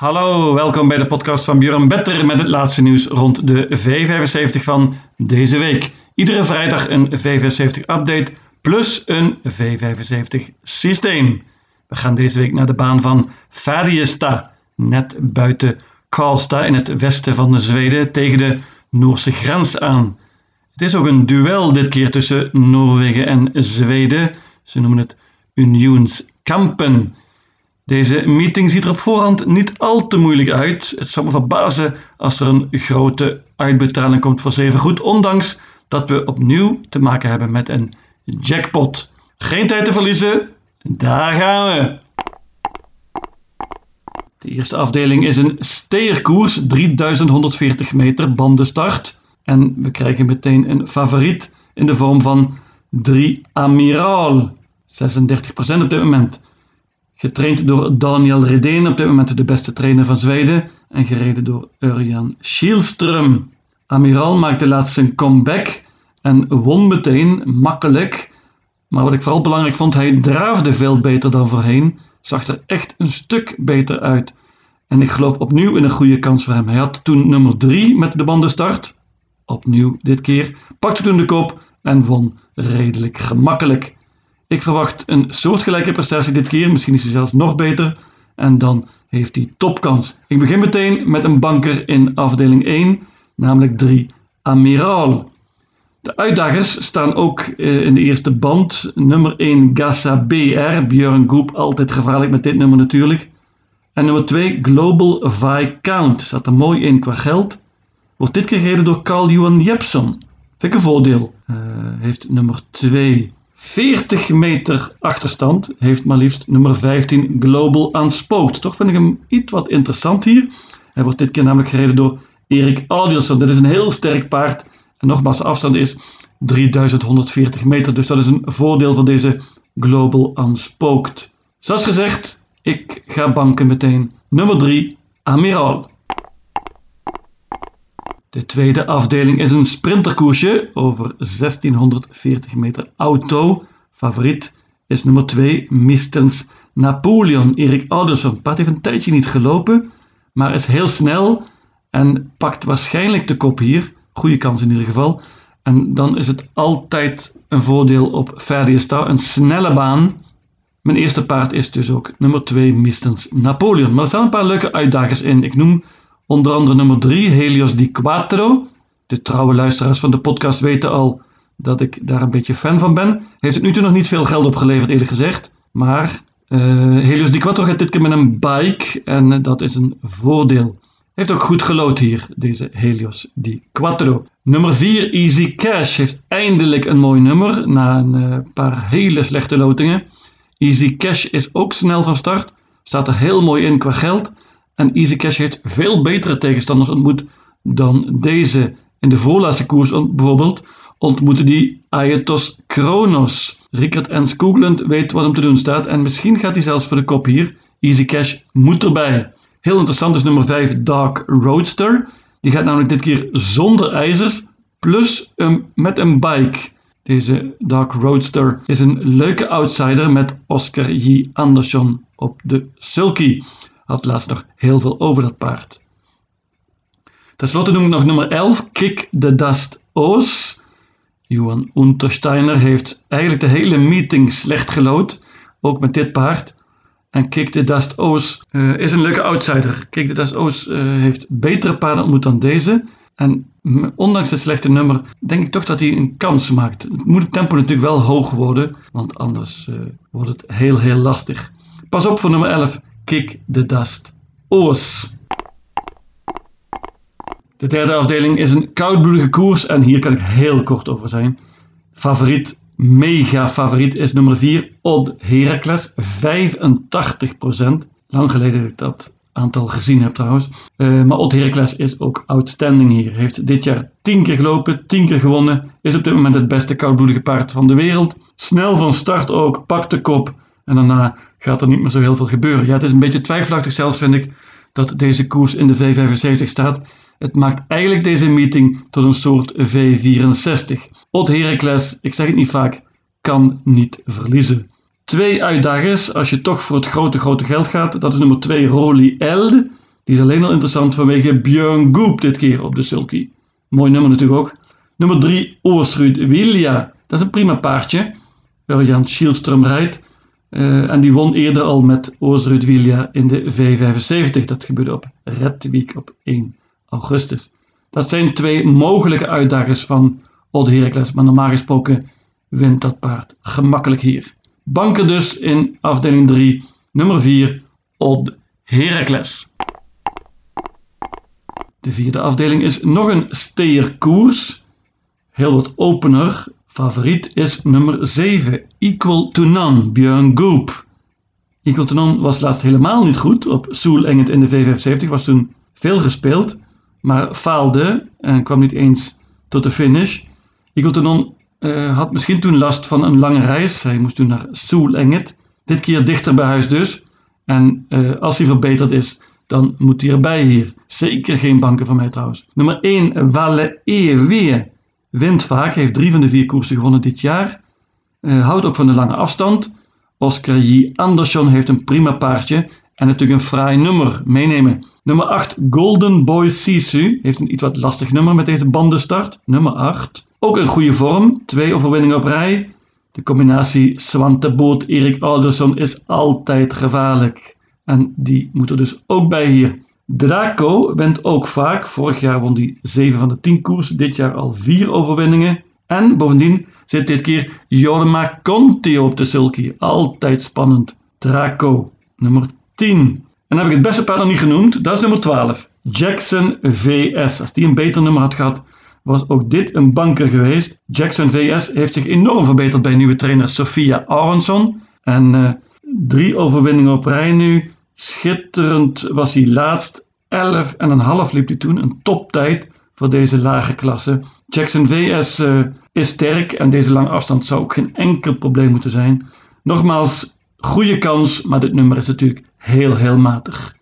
Hallo, welkom bij de podcast van Björn Better met het laatste nieuws rond de V75 van deze week. Iedere vrijdag een V75-update plus een V75-systeem. We gaan deze week naar de baan van Färjestad, net buiten Karlstad in het westen van Zweden tegen de Noorse grens aan. Het is ook een duel dit keer tussen Noorwegen en Zweden. Ze noemen het Unionskampen. Deze meeting ziet er op voorhand niet al te moeilijk uit. Het zou me verbazen als er een grote uitbetaling komt voor zevengoed, ondanks dat we opnieuw te maken hebben met een jackpot. Geen tijd te verliezen, daar gaan we! De eerste afdeling is een steerkoers, 3140 meter bandenstart. En we krijgen meteen een favoriet in de vorm van 3 Admiraal, 36% op dit moment. Getraind door Daniel Redén, op dit moment de beste trainer van Zweden. En gereden door Örjan Kihlström. Admiraal maakte laatst zijn comeback en won meteen, makkelijk. Maar wat ik vooral belangrijk vond, hij draafde veel beter dan voorheen. Zag er echt een stuk beter uit. En ik geloof opnieuw in een goede kans voor hem. Hij had toen nummer 3 met de bandenstart. Opnieuw dit keer. Pakte toen de kop en won redelijk gemakkelijk. Ik verwacht een soortgelijke prestatie dit keer, misschien is hij zelfs nog beter en dan heeft hij topkans. Ik begin meteen met een banker in afdeling 1, namelijk 3 Admiraal. De uitdagers staan ook in de eerste band, nummer 1 Gassa BR, Björn Goep, altijd gevaarlijk met dit nummer natuurlijk. En nummer 2 Global Viscount, staat er mooi in qua geld, wordt dit keer gereden door Carl-Johan Jeppsson. Vind ik een voordeel, heeft nummer 2. 40 meter achterstand heeft maar liefst nummer 15 Global Unspoked. Toch vind ik hem iets wat interessant hier. Hij wordt dit keer namelijk gereden door Erik Adielsson. Dit is een heel sterk paard. En nogmaals, de afstand is 3140 meter. Dus dat is een voordeel van deze Global Unspoked. Zoals gezegd, ik ga banken meteen nummer 3 Admiraal. De tweede afdeling is een sprinterkoersje over 1640 meter auto. Favoriet is nummer 2, Mestens Napoleon, Erik Adielsson. Paard heeft een tijdje niet gelopen, maar is heel snel en pakt waarschijnlijk de kop hier. Goede kans in ieder geval. En dan is het altijd een voordeel op Färjestad, een snelle baan. Mijn eerste paard is dus ook nummer 2, Mestens Napoleon. Maar er staan een paar leuke uitdagers in. Ik noem onder andere nummer 3, Helios di Quattro. De trouwe luisteraars van de podcast weten al dat ik daar een beetje fan van ben. Heeft het nu toe nog niet veel geld opgeleverd, eerlijk gezegd. Maar Helios di Quattro gaat dit keer met een bike en dat is een voordeel. Heeft ook goed gelood hier, deze Helios di Quattro. Nummer 4, Easy Cash, heeft eindelijk een mooi nummer na een paar hele slechte lotingen. Easy Cash is ook snel van start, staat er heel mooi in qua geld. En Easy Cash heeft veel betere tegenstanders ontmoet dan deze. In de voorlaatste koers bijvoorbeeld ontmoette die Aetos Kronos. Rickard en Skoglund weet wat hem te doen staat en misschien gaat hij zelfs voor de kop hier. Easy Cash moet erbij. Heel interessant is nummer 5 Dark Roadster. Die gaat namelijk dit keer zonder ijzers plus met een bike. Deze Dark Roadster is een leuke outsider met Oscar J. Andersson op de sulky. Had laatst nog heel veel over dat paard. Ten slotte noem ik nog nummer 11, Kick The Dust Us. Johan Untersteiner heeft eigenlijk de hele meeting slecht gelood, ook met dit paard. En Kick The Dust Us is een leuke outsider. Kick The Dust Us heeft betere paarden ontmoet dan deze. En ondanks het slechte nummer denk ik toch dat hij een kans maakt. Het moet het tempo natuurlijk wel hoog worden, want anders wordt het heel lastig. Pas op voor nummer 11. Kick the Dust Us. De derde afdeling is een koudbloedige koers en hier kan ik heel kort over zijn. Favoriet, mega favoriet is nummer 4, Odd Herakles, 85%. Lang geleden dat ik dat aantal gezien heb trouwens. Maar Odd Herakles is ook outstanding hier. Heeft dit jaar 10 keer gelopen, 10 keer gewonnen. Is op dit moment het beste koudbloedige paard van de wereld. Snel van start ook, pakt de kop en daarna gaat er niet meer zo heel veel gebeuren. Ja, het is een beetje twijfelachtig zelfs, vind ik, dat deze koers in de V75 staat. Het maakt eigenlijk deze meeting tot een soort V64. Odd Herakles, ik zeg het niet vaak, kan niet verliezen. Twee uitdagers, als je toch voor het grote geld gaat. Dat is nummer 2 Roli Elde. Die is alleen al interessant vanwege Björn Goep dit keer op de sulky. Mooi nummer natuurlijk ook. Nummer 3, Ørsrud Vilja. Dat is een prima paardje. Örjan Kihlström rijdt. En die won eerder al met Ørsrud Vilja in de V75. Dat gebeurde op Red Week op 1 augustus. Dat zijn twee mogelijke uitdagers van Odd Herakles. Maar normaal gesproken wint dat paard gemakkelijk hier. Banken dus in afdeling 3, nummer 4, Odd Herakles. De vierde afdeling is nog een steerkoers. Heel wat opener. Favoriet is nummer 7, Equal to Non, Björn Goep. Equal to Non was laatst helemaal niet goed op Solänget in de V75. Was toen veel gespeeld, maar faalde en kwam niet eens tot de finish. Equal to Non had misschien toen last van een lange reis. Hij moest toen naar Solänget. Dit keer dichter bij huis dus. En als hij verbeterd is, dan moet hij erbij hier. Zeker geen banken van mij trouwens. Nummer 1, Valley wint vaak. Heeft 3 van de 4 koersen gewonnen dit jaar. Houdt ook van de lange afstand. Oscar J. Andersson heeft een prima paardje. En natuurlijk een fraai nummer meenemen. Nummer 8, Golden Boy Sisu. Heeft een iets wat lastig nummer met deze bandenstart. Nummer 8. Ook een goede vorm. 2 overwinningen op rij. De combinatie Zwanteboot Erik Adielsson is altijd gevaarlijk. En die moet er dus ook bij hier. Draco wint ook vaak. Vorig jaar won die 7 van de 10 koers. Dit jaar al 4 overwinningen. En bovendien zit dit keer Jorma Conti op de sulky. Altijd spannend. Draco, nummer 10. En dan heb ik het beste paard nog niet genoemd. Dat is nummer 12. Jackson VS. Als die een beter nummer had gehad, was ook dit een banker geweest. Jackson VS heeft zich enorm verbeterd bij nieuwe trainer Sofia Aronsson. En 3 overwinningen op rij nu. Schitterend was hij laatst. 11,5 liep hij toen. Een toptijd voor deze lage klasse. Jackson VS is sterk en deze lange afstand zou ook geen enkel probleem moeten zijn. Nogmaals, goede kans, maar dit nummer is natuurlijk heel matig.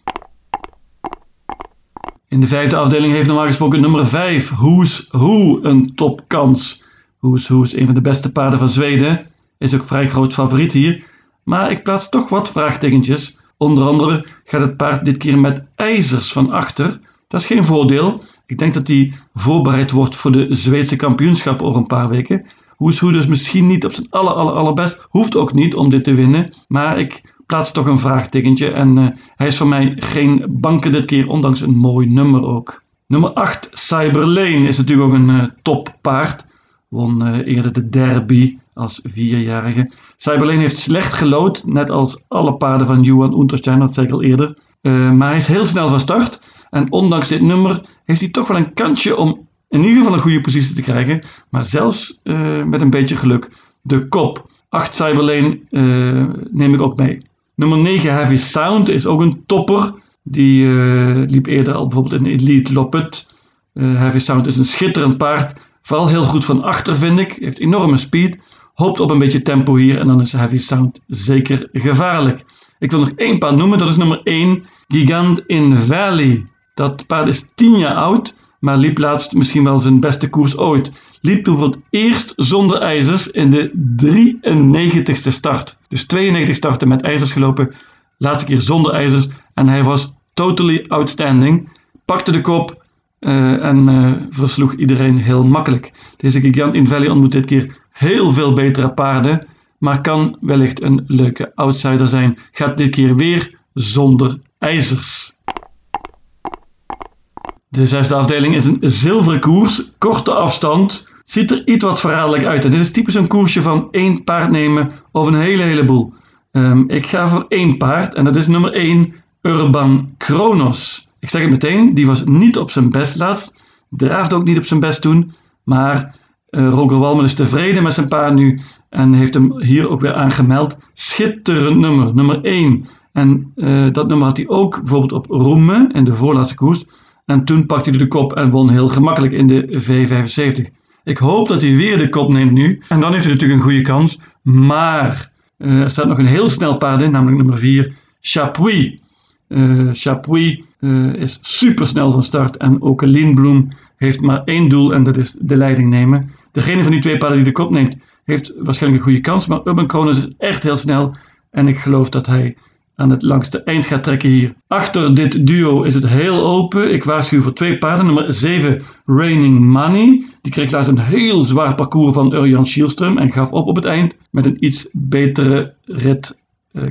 In de vijfde afdeling heeft normaal gesproken nummer 5, Who's Who, een topkans. Who's Who is een van de beste paarden van Zweden. Is ook vrij groot favoriet hier. Maar ik plaats toch wat vraagtekentjes. Onder andere gaat het paard dit keer met ijzers van achter. Dat is geen voordeel. Ik denk dat die voorbereid wordt voor de Zweedse kampioenschap over een paar weken. Who's Who dus misschien niet op zijn allerbest. Hoeft ook niet om dit te winnen. Maar ik plaats toch een vraagtekentje. En hij is voor mij geen banken dit keer, ondanks een mooi nummer ook. Nummer 8, Cyberlane is natuurlijk ook een toppaard. Won eerder de derby als 4-jarige. Cyberlane heeft slecht gelood, net als alle paarden van Johan Unterstein, dat zei ik al eerder. Maar hij is heel snel van start. En ondanks dit nummer heeft hij toch wel een kansje om in ieder geval een goede positie te krijgen. Maar zelfs met een beetje geluk de kop. 8 Cyberlane neem ik ook mee. Nummer 9 Heavy Sound is ook een topper. Die liep eerder al bijvoorbeeld in Elite Loppet. Heavy Sound is een schitterend paard. Vooral heel goed van achter vind ik. Heeft enorme speed. Hoopt op een beetje tempo hier en dan is Heavy Sound zeker gevaarlijk. Ik wil nog één paard noemen. Dat is nummer 1 Gigant in Valley. Dat paard is 10 jaar oud. Maar liep laatst misschien wel zijn beste koers ooit. Liep toen voor het eerst zonder ijzers in de 93ste start. Dus 92 starten met ijzers gelopen. Laatste keer zonder ijzers. En hij was totally outstanding. Pakte de kop en versloeg iedereen heel makkelijk. Deze Gigant in Valley ontmoet dit keer heel veel betere paarden. Maar kan wellicht een leuke outsider zijn. Gaat dit keer weer zonder ijzers. De zesde afdeling is een zilveren koers, korte afstand, ziet er iets wat verraderlijk uit. En dit is typisch een koersje van 1 paard nemen of een heleboel. Ik ga voor 1 paard en dat is nummer 1, Urban Kronos. Ik zeg het meteen, die was niet op zijn best laatst, draafde ook niet op zijn best toen. Maar Roger Walman is tevreden met zijn paard nu en heeft hem hier ook weer aangemeld. Schitterend nummer, nummer 1. En dat nummer had hij ook bijvoorbeeld op Roemen in de voorlaatste koers. En toen pakte hij de kop en won heel gemakkelijk in de V75. Ik hoop dat hij weer de kop neemt nu. En dan heeft hij natuurlijk een goede kans. Maar er staat nog een heel snel paard in, namelijk nummer 4, Chapuis. Chapuis is supersnel van start. En ook Lienbloem heeft maar 1 doel en dat is de leiding nemen. Degene van die 2 paarden die de kop neemt, heeft waarschijnlijk een goede kans. Maar Urban Kronos is echt heel snel. En ik geloof dat hij aan het langste eind gaat trekken hier. Achter dit duo is het heel open. Ik waarschuw voor twee paarden. Nummer 7, Raining Money. Die kreeg laatst een heel zwaar parcours van Örjan Kihlström en gaf op het eind. Met een iets betere rit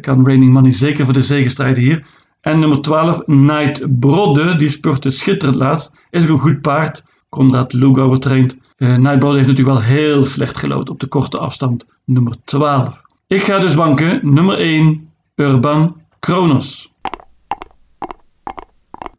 kan Raining Money zeker voor de zege strijden hier. En nummer 12, Night Brodde. Die spurte schitterend laatst. Is ook een goed paard. Konrad Lugauer traint. Night Brodde heeft natuurlijk wel heel slecht gelood op de korte afstand. Nummer 12. Ik ga dus banken. Nummer 1, Urban Kronos.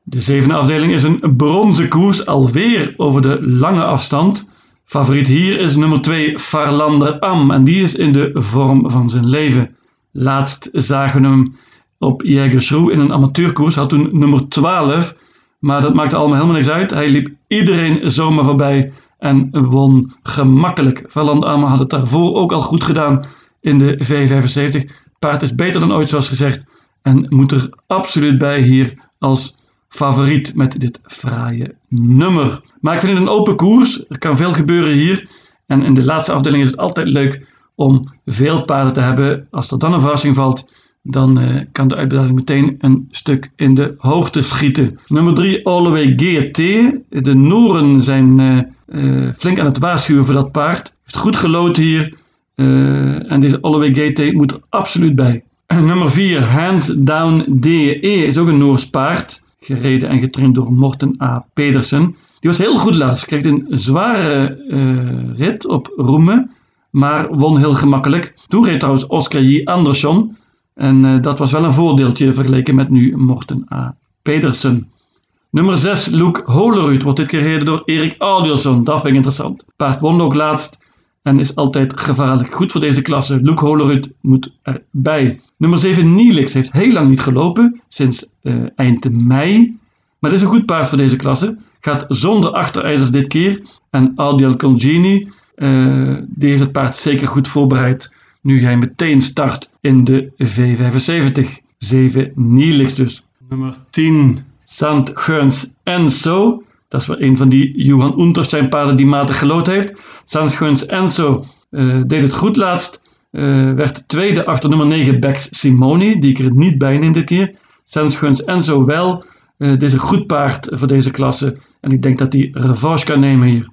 De zevende afdeling is een bronzen koers, alweer over de lange afstand. Favoriet hier is nummer 2, Farlander Am. En die is in de vorm van zijn leven. Laatst zagen we hem op Jägersro in een amateurkoers. Had toen nummer 12. Maar dat maakte allemaal helemaal niks uit. Hij liep iedereen zomaar voorbij en won gemakkelijk. Farlander Am had het daarvoor ook al goed gedaan in de V75. Paard is beter dan ooit, zoals gezegd. En moet er absoluut bij hier als favoriet met dit fraaie nummer. Maar ik vind het een open koers. Er kan veel gebeuren hier. En in de laatste afdeling is het altijd leuk om veel paarden te hebben. Als er dan een verrassing valt, dan kan de uitbetaling meteen een stuk in de hoogte schieten. Nummer 3, All the way GT. De Nooren zijn flink aan het waarschuwen voor dat paard. Heeft goed gelood hier. En deze All the way GT moet er absoluut bij. Nummer 4, Hands Down DE. Is ook een Noors paard. Gereden en getraind door Morten A. Pedersen. Die was heel goed laatst. Kreeg een zware rit op Roemen, maar won heel gemakkelijk. Toen reed trouwens Oscar J. Andersson. En dat was wel een voordeeltje vergeleken met nu Morten A. Pedersen. Nummer 6, Luke Holerud. Wordt dit keer gereden door Erik Adielsson. Dat vind ik interessant. Paard won ook laatst en is altijd gevaarlijk. Goed voor deze klasse. Luke Holerud moet erbij. Nummer 7, Nielix. Heeft heel lang niet gelopen. Sinds eind mei. Maar dit is een goed paard voor deze klasse. Gaat zonder achterijzers dit keer. En Adil Congini. Die heeft het paard zeker goed voorbereid. Nu hij meteen start in de V75. 7 Nielix dus. Nummer 10. Sant Guns Enzo. Dat is wel een van die Johan Unterstein paarden die matig gelood heeft. Sant Guns Enzo deed het goed laatst. Werd tweede achter nummer 9 Bex Simoni. Die ik er niet bij neem dit keer. Sant Guns Enzo wel. Dit is een goed paard voor deze klasse. En ik denk dat hij revanche kan nemen hier.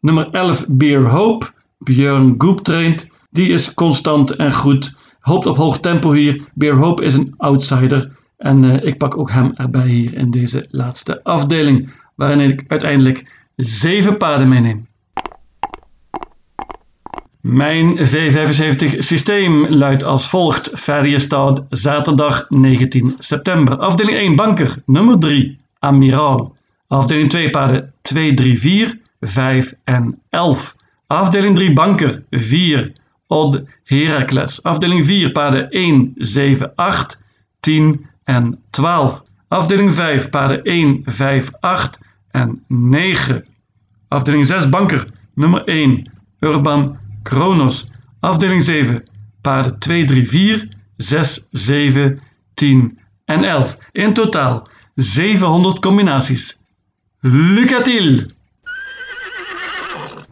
Nummer 11 Beer Hope. Björn Goep traint. Die is constant en goed. Hoopt op hoog tempo hier. Beer Hope is een outsider. En ik pak ook hem erbij hier in deze laatste afdeling. Waarin ik uiteindelijk 7 paarden meeneem. Mijn V75 systeem luidt als volgt. Färjestad, zaterdag 19 september. Afdeling 1, banker. Nummer 3, Admiraal. Afdeling 2, paarden 2, 3, 4, 5 en 11. Afdeling 3, banker 4, Odd Herakles. Afdeling 4, paarden 1, 7, 8, 10 en 12. Afdeling 5, paarden 1, 5, 8 en 9. Afdeling 6, banker. Nummer 1, Urban Kronos. Afdeling 7, paarden 2, 3, 4, 6, 7, 10 en 11. In totaal 700 combinaties. Lucatiel!